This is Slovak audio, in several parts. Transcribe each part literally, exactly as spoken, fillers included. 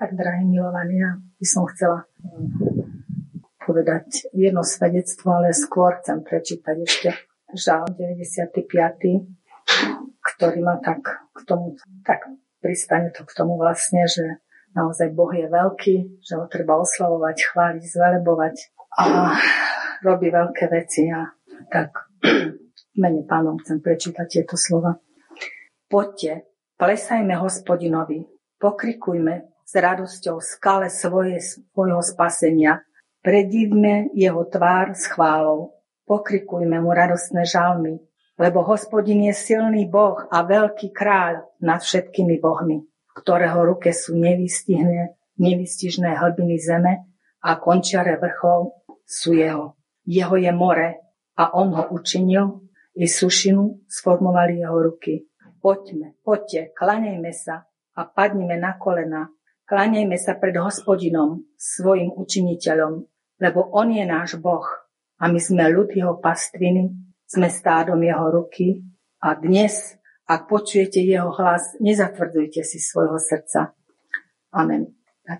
Tak, drahí milovaní, ja by som chcela povedať jedno svedectvo, ale skôr chcem prečítať ešte žalm deväťdesiaty piaty, ktorý ma tak k tomu, tak pristane to k tomu vlastne, že naozaj Boh je veľký, že ho treba oslavovať, chváliť, zvelebovať a robí veľké veci. A tak v mene Pánom chcem prečítať tieto slova. Poďte, plesajme Hospodinovi, pokrikujme s radosťou skale svoje, svojho spasenia, predívme jeho tvár s chválou, pokrikujme mu radostné žalmy, lebo Hospodin je silný Boh a veľký kráľ nad všetkými bohmi, ktorého ruke sú nevystižné hlbiny zeme a končiare vrchov sú jeho. Jeho je more a on ho učinil, i sušinu sformovali jeho ruky. Poďme, poďte, klaňajme sa a padnime na kolená. Kláňajme sa pred Hospodinom, svojim učiniteľom, lebo on je náš Boh a my sme ľud jeho pastviny, sme stádom jeho ruky a dnes, ak počujete jeho hlas, nezatvrdzujte si svojho srdca. Amen. Tak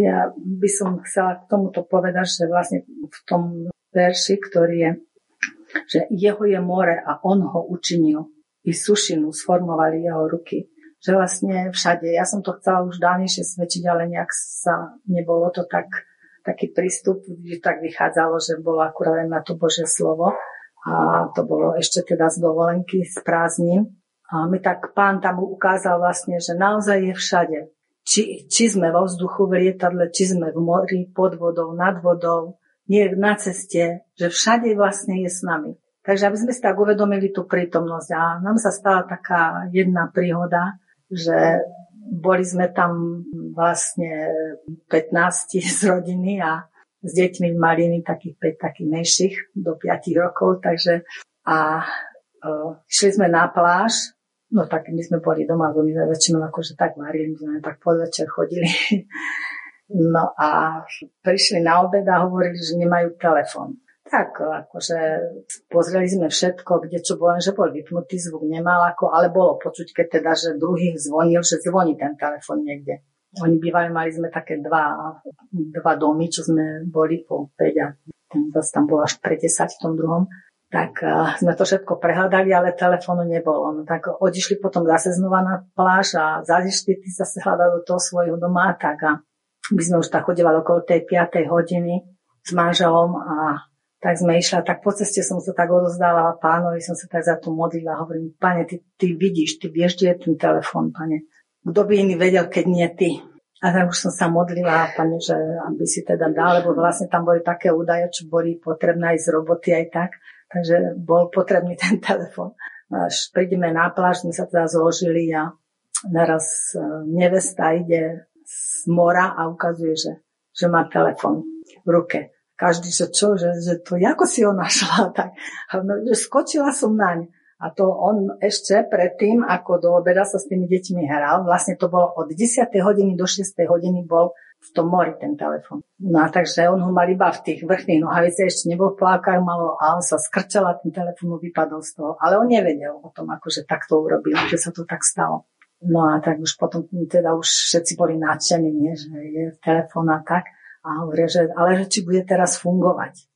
ja by som chcela k tomuto povedať, že vlastne v tom verši, ktorý je, že jeho je more a on ho učinil, i sušinu sformovali jeho ruky. Že vlastne všade. Ja som to chcela už dávnejšie svedčiť, ale nejak sa nebolo to tak, taký prístup, kde tak vychádzalo, že bolo akurát na to Božie slovo a to bolo ešte teda z dovolenky, z prázdnin. A mi tak Pán tam ukázal vlastne, že naozaj je všade. Či, či sme vo vzduchu, v lietadle, či sme v mori, pod vodou, nad vodou, nie na ceste, že všade vlastne je s nami. Takže aby sme si tak uvedomili tú prítomnosť. A nám sa stala taká jedna príhoda, že boli sme tam vlastne pätnásť z rodiny a s deťmi malými, takých päť takých menších, do piatich rokov. Takže a išli e, sme na pláž, no tak my sme boli doma, bo my sme väčšinou akože tak varili, my sme tak podvečer chodili. No a prišli na obed a hovorili, že nemajú telefón. Tak, akože pozreli sme všetko, kde čo bolo, že bol vypnutý zvuk, nemal ako, ale bolo počuť, keď teda, že druhý zvonil, že zvoní ten telefon niekde. Oni bývali, mali sme také dva, dva domy, čo sme boli po päť a zase tam bolo až pre desať v tom druhom. Tak uh, sme to všetko prehľadali, ale telefónu nebolo. No tak odišli potom zase znova na pláž a zazišli, ty zase hľadali do toho svojho doma a tak. A my sme už tak chodívali okolo tej piatej hodiny s manželom a tak sme išla, tak po ceste som sa tak odozdávala Pánovi, som sa tak za to modlila, hovorím, Pane, ty, ty vidíš, ty vieš, kde je ten telefón, Pane. Kto by iný vedel, keď nie ty? A tak už som sa modlila, Pane, že aby si teda dal, lebo vlastne tam boli také údaje, čo boli potrebné aj z roboty, aj tak, takže bol potrebný ten telefón. Až prídeme na pláž, my sa teda zložili a naraz nevesta ide z mora a ukazuje, že, že má telefón v ruke. Každý, že čo, že, že to, ako si ho našla, tak skočila som naň. A to on ešte predtým, ako do obeda sa s tými deťmi hral, vlastne to bolo od desiatej hodiny do šiestej hodiny bol v tom mori ten telefon. No a takže on ho mal iba v tých vrchných nohavicách, ešte nebol plákar malo a on sa skrčel a ten telefon vypadol z toho. Ale on nevedel o tom, akože tak to urobil, že sa to tak stalo. No a tak už potom teda už všetci boli nadšení, nie? Že je telefon a tak. A hovorí, že, ale že či bude teraz fungovať.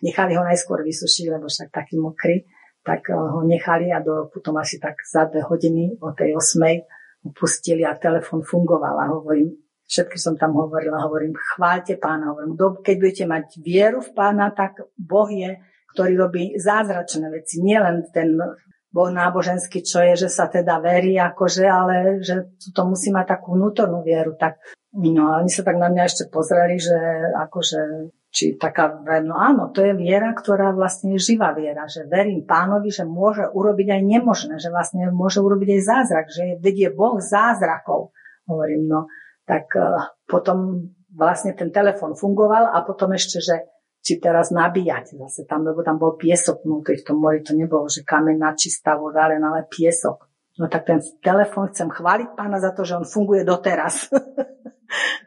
Nechali ho najskôr vysušiť, lebo však taký mokrý. Tak ho nechali a do, potom asi tak za dve hodiny o tej osmej upustili a telefon fungoval. A hovorím, všetky som tam hovorila, hovorím, chváľte Pána. Hovorím, do, keď budete mať vieru v Pána, tak Boh je, ktorý robí zázračné veci. Nie len ten Boh náboženský, čo je, že sa teda verí, akože, ale že to musí mať takú vnútornú vieru, tak. No a oni sa tak na mňa ešte pozreli, že akože, či taká, no áno, to je viera, ktorá vlastne je živá viera, že verím Pánovi, že môže urobiť aj nemožné, že vlastne môže urobiť aj zázrak, že vedie Boh zázrakov, hovorím, no. Tak uh, potom vlastne ten telefon fungoval a potom ešte, že či teraz nabíjať zase tam, lebo tam bol piesok vnútri v tom mori, to nebolo, že kamenná čistá voda, len ale piesok. No tak ten telefon chcem chváliť Pána za to, že on funguje doteraz.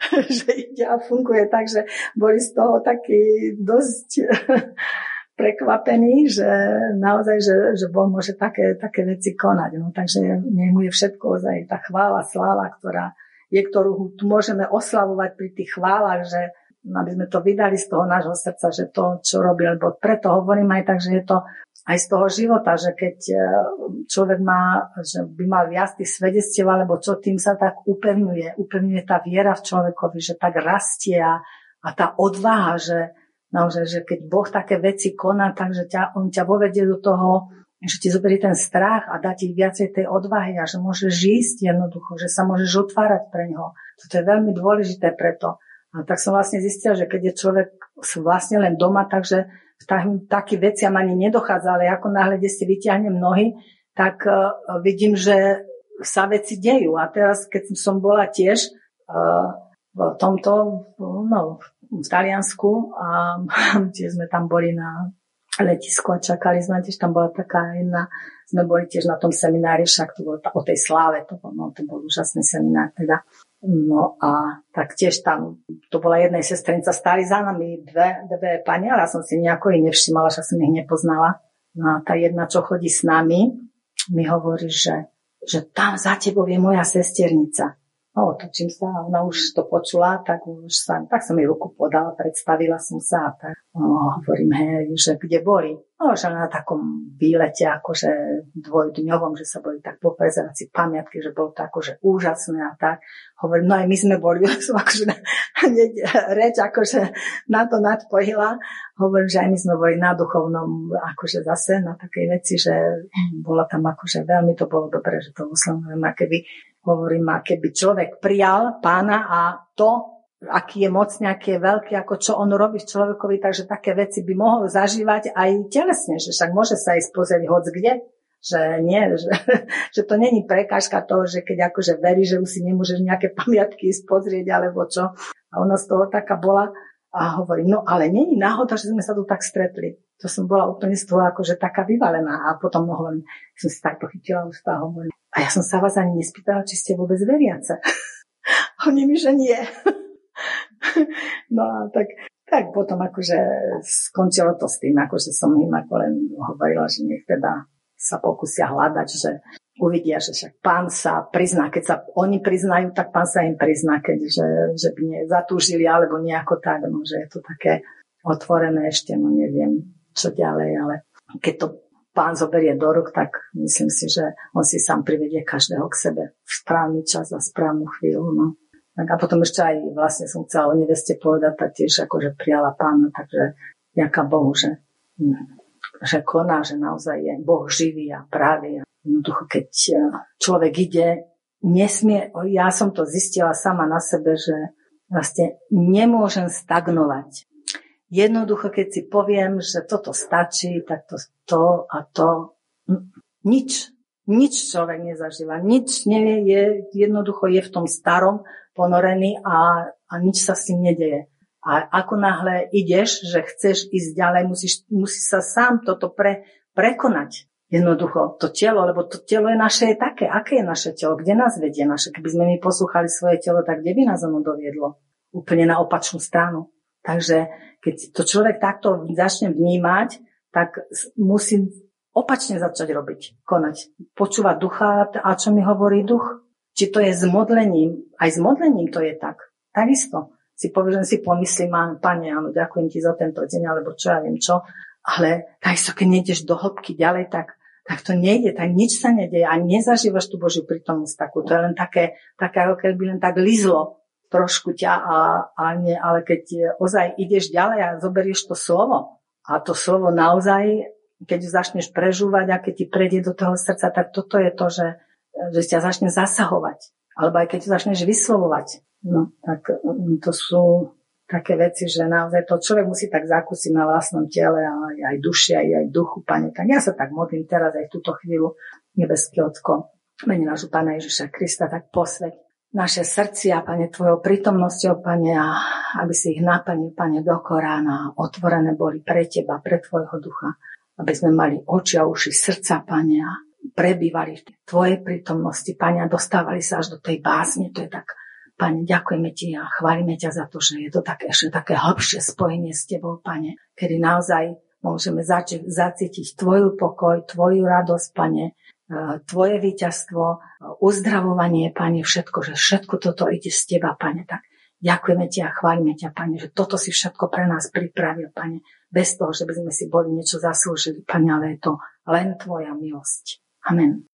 Že ide a funguje, takže boli z toho takí dosť prekvapení, že naozaj, že, že Boh môže také, také veci konať. No, takže nech mu je všetko ozaj tá chvála, sláva, ktorá je, ktorú môžeme oslavovať pri tých chválach, že aby sme to vydali z toho nášho srdca, že to, čo robí, lebo preto hovorím aj tak, že je to aj z toho života, že keď človek má, že by mal viac tých svedectiev, alebo čo, tým sa tak upevňuje, upevňuje tá viera v človekovi, že tak rastie a, a tá odvaha, že naozaj, že keď Boh také veci koná, takže ťa, on ťa povedie do toho, že ti zoberie ten strach a dá ti viacej tej odvahy a že môžeš ísť jednoducho, že sa môžeš otvárať pre neho. Toto je veľmi dôležité preto. A tak som vlastne zistila, že keď je človek vlastne len doma, takže takým veciam ani nedochádza, ale ako náhle, kde si vyťahnem nohy, tak uh, vidím, že sa veci dejú. A teraz, keď som bola tiež uh, v tomto, no, v Taliansku, a tiež sme tam boli na letisko a čakali sme, tiež tam bola taká jedna, sme boli tiež na tom seminári, však to bolo o tej sláve, to bol, no, to bol úžasný seminár teda. No a tak tiež tam, to bola jedna sestrenica, stáli za nami dve, dve pani, ale ja som si nejako ich nevšimala, však som ich nepoznala. No a tá jedna, čo chodí s nami, mi hovorí, že, že tam za tebou je moja sesternica. No, otočím sa a ona už to počula, tak už sa, tak som jej ruku podala, predstavila som sa a tak no, hovorím, hej, že kde boli. No, že na takom výlete, akože dvojdňovom, že sa boli tak poprezerať si pamiatky, že bolo to akože úžasné a tak. Hovorím, no aj my sme boli, som akože reč akože na to nadpojila. Hovorím, že aj my sme boli na duchovnom, akože zase na takej veci, že bola tam akože veľmi to bolo dobre, že to oslavujeme, keby hovorím, a keby človek prijal pána a to, aký je mocný, aký je veľký, ako čo on robí v človekovi, takže také veci by mohol zažívať aj telesne, že však môže sa ísť pozrieť hockde, že nie, že, že to není prekážka toho, že keď akože verí, že už si nemôžeš nejaké pamiatky ísť pozrieť, alebo čo. A ona z toho taká bola a hovorí, no ale není náhoda, že sme sa tu tak stretli. To som bola úplne z toho akože taká vyvalená a potom no, hovorím, som si takto chytila ústa a hovorím, a ja som sa vás ani nespýtala, či ste vôbec veriace. Oni mi, že nie. No a tak, tak potom akože skončilo to s tým, akože som im ako len hovorila, že nech teda sa pokúsia hľadať, že uvidia, že však pán sa prizná. Keď sa oni priznajú, tak pán sa im prizná, keďže že by nezatúžili alebo nejako tak, no, že je to také otvorené ešte, no neviem, čo ďalej, ale keď to pán zoberie do ruk, tak myslím si, že on si sám privedie každého k sebe v správny čas a správnu chvíľu. No. Tak a potom ešte aj vlastne som chcela o neveste povedať, tak tiež akože prijala pána, takže ďaká Bohu, že, že koná, že naozaj je Boh živý a pravý. Jednoducho, keď človek ide, nesmie, ja som to zistila sama na sebe, že vlastne nemôžem stagnovať. Jednoducho, keď si poviem, že toto stačí, tak to, to a to, nič, nič človek nezažíva, nič nevie, je, jednoducho je v tom starom ponorený a, a nič sa s tým nedeje. A ako náhle ideš, že chceš ísť ďalej, musíš, musíš sa sám toto pre, prekonať. Jednoducho to telo, lebo to telo je naše je také. Aké je naše telo? Kde nás vedie naše? Keby sme my poslúchali svoje telo, tak kde by nás ono doviedlo? Úplne na opačnú stranu. Takže keď to človek takto začne vnímať, tak musí opačne začať robiť, konať. Počúvať ducha a čo mi hovorí duch. Či to je s modlením, aj s modlením to je tak. Takisto. Si poviem, si pomyslím, Pane, áno, ďakujem ti za tento deň, alebo čo ja viem čo. Ale takisto, keď nejdeš do hĺbky ďalej, tak, tak to nejde, tak nič sa nedeje a nezažívaš tú Božiu prítomnosť takú. To je len také, také ako keby len tak lízlo trošku ťa, a, a nie, ale keď ozaj ideš ďalej a zoberieš to slovo a to slovo naozaj, keď začneš prežúvať a keď ti prejde do toho srdca, tak toto je to, že, že ťa začne zasahovať. Alebo aj keď začneš vyslovovať. No, tak to sú také veci, že naozaj to človek musí tak zakúsiť na vlastnom tele a aj duši, aj, aj duchu, Pane. Tak ja sa tak modlím teraz aj v túto chvíľu, nebeský Otko, mene nášho Pána Ježiša Krista, tak posväť naše srdcia, Pane, Tvojou prítomnosťou, Pane, a aby si ich naplnil, Pane, do korána, otvorené boli pre Teba, pre Tvojho ducha, aby sme mali oči a uši srdca, Pane, a prebývali v Tvojej prítomnosti, Pane, a dostávali sa až do tej básne. To je tak, Pane, ďakujeme Ti a chválime Ťa za to, že je to také, ešte také hlbšie spojenie s Tebou, Pane, kedy naozaj môžeme zač- zacítiť Tvoju pokoj, Tvoju radosť, Pane, Tvoje víťazstvo, uzdravovanie, Pane, všetko, že všetko toto ide z Teba, Pane. Tak ďakujeme Ti a chválime Ťa, Pane, že toto si všetko pre nás pripravil, Pane, bez toho, že by sme si boli niečo zaslúžili, Pane, ale je to len Tvoja milosť. Amen.